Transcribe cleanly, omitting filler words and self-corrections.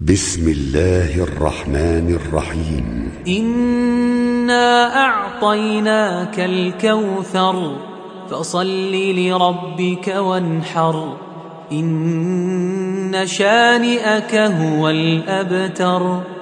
بسم الله الرحمن الرحيم إنا أعطيناك الكوثر فصل لربك وانحر إن شانئك هو الأبتر.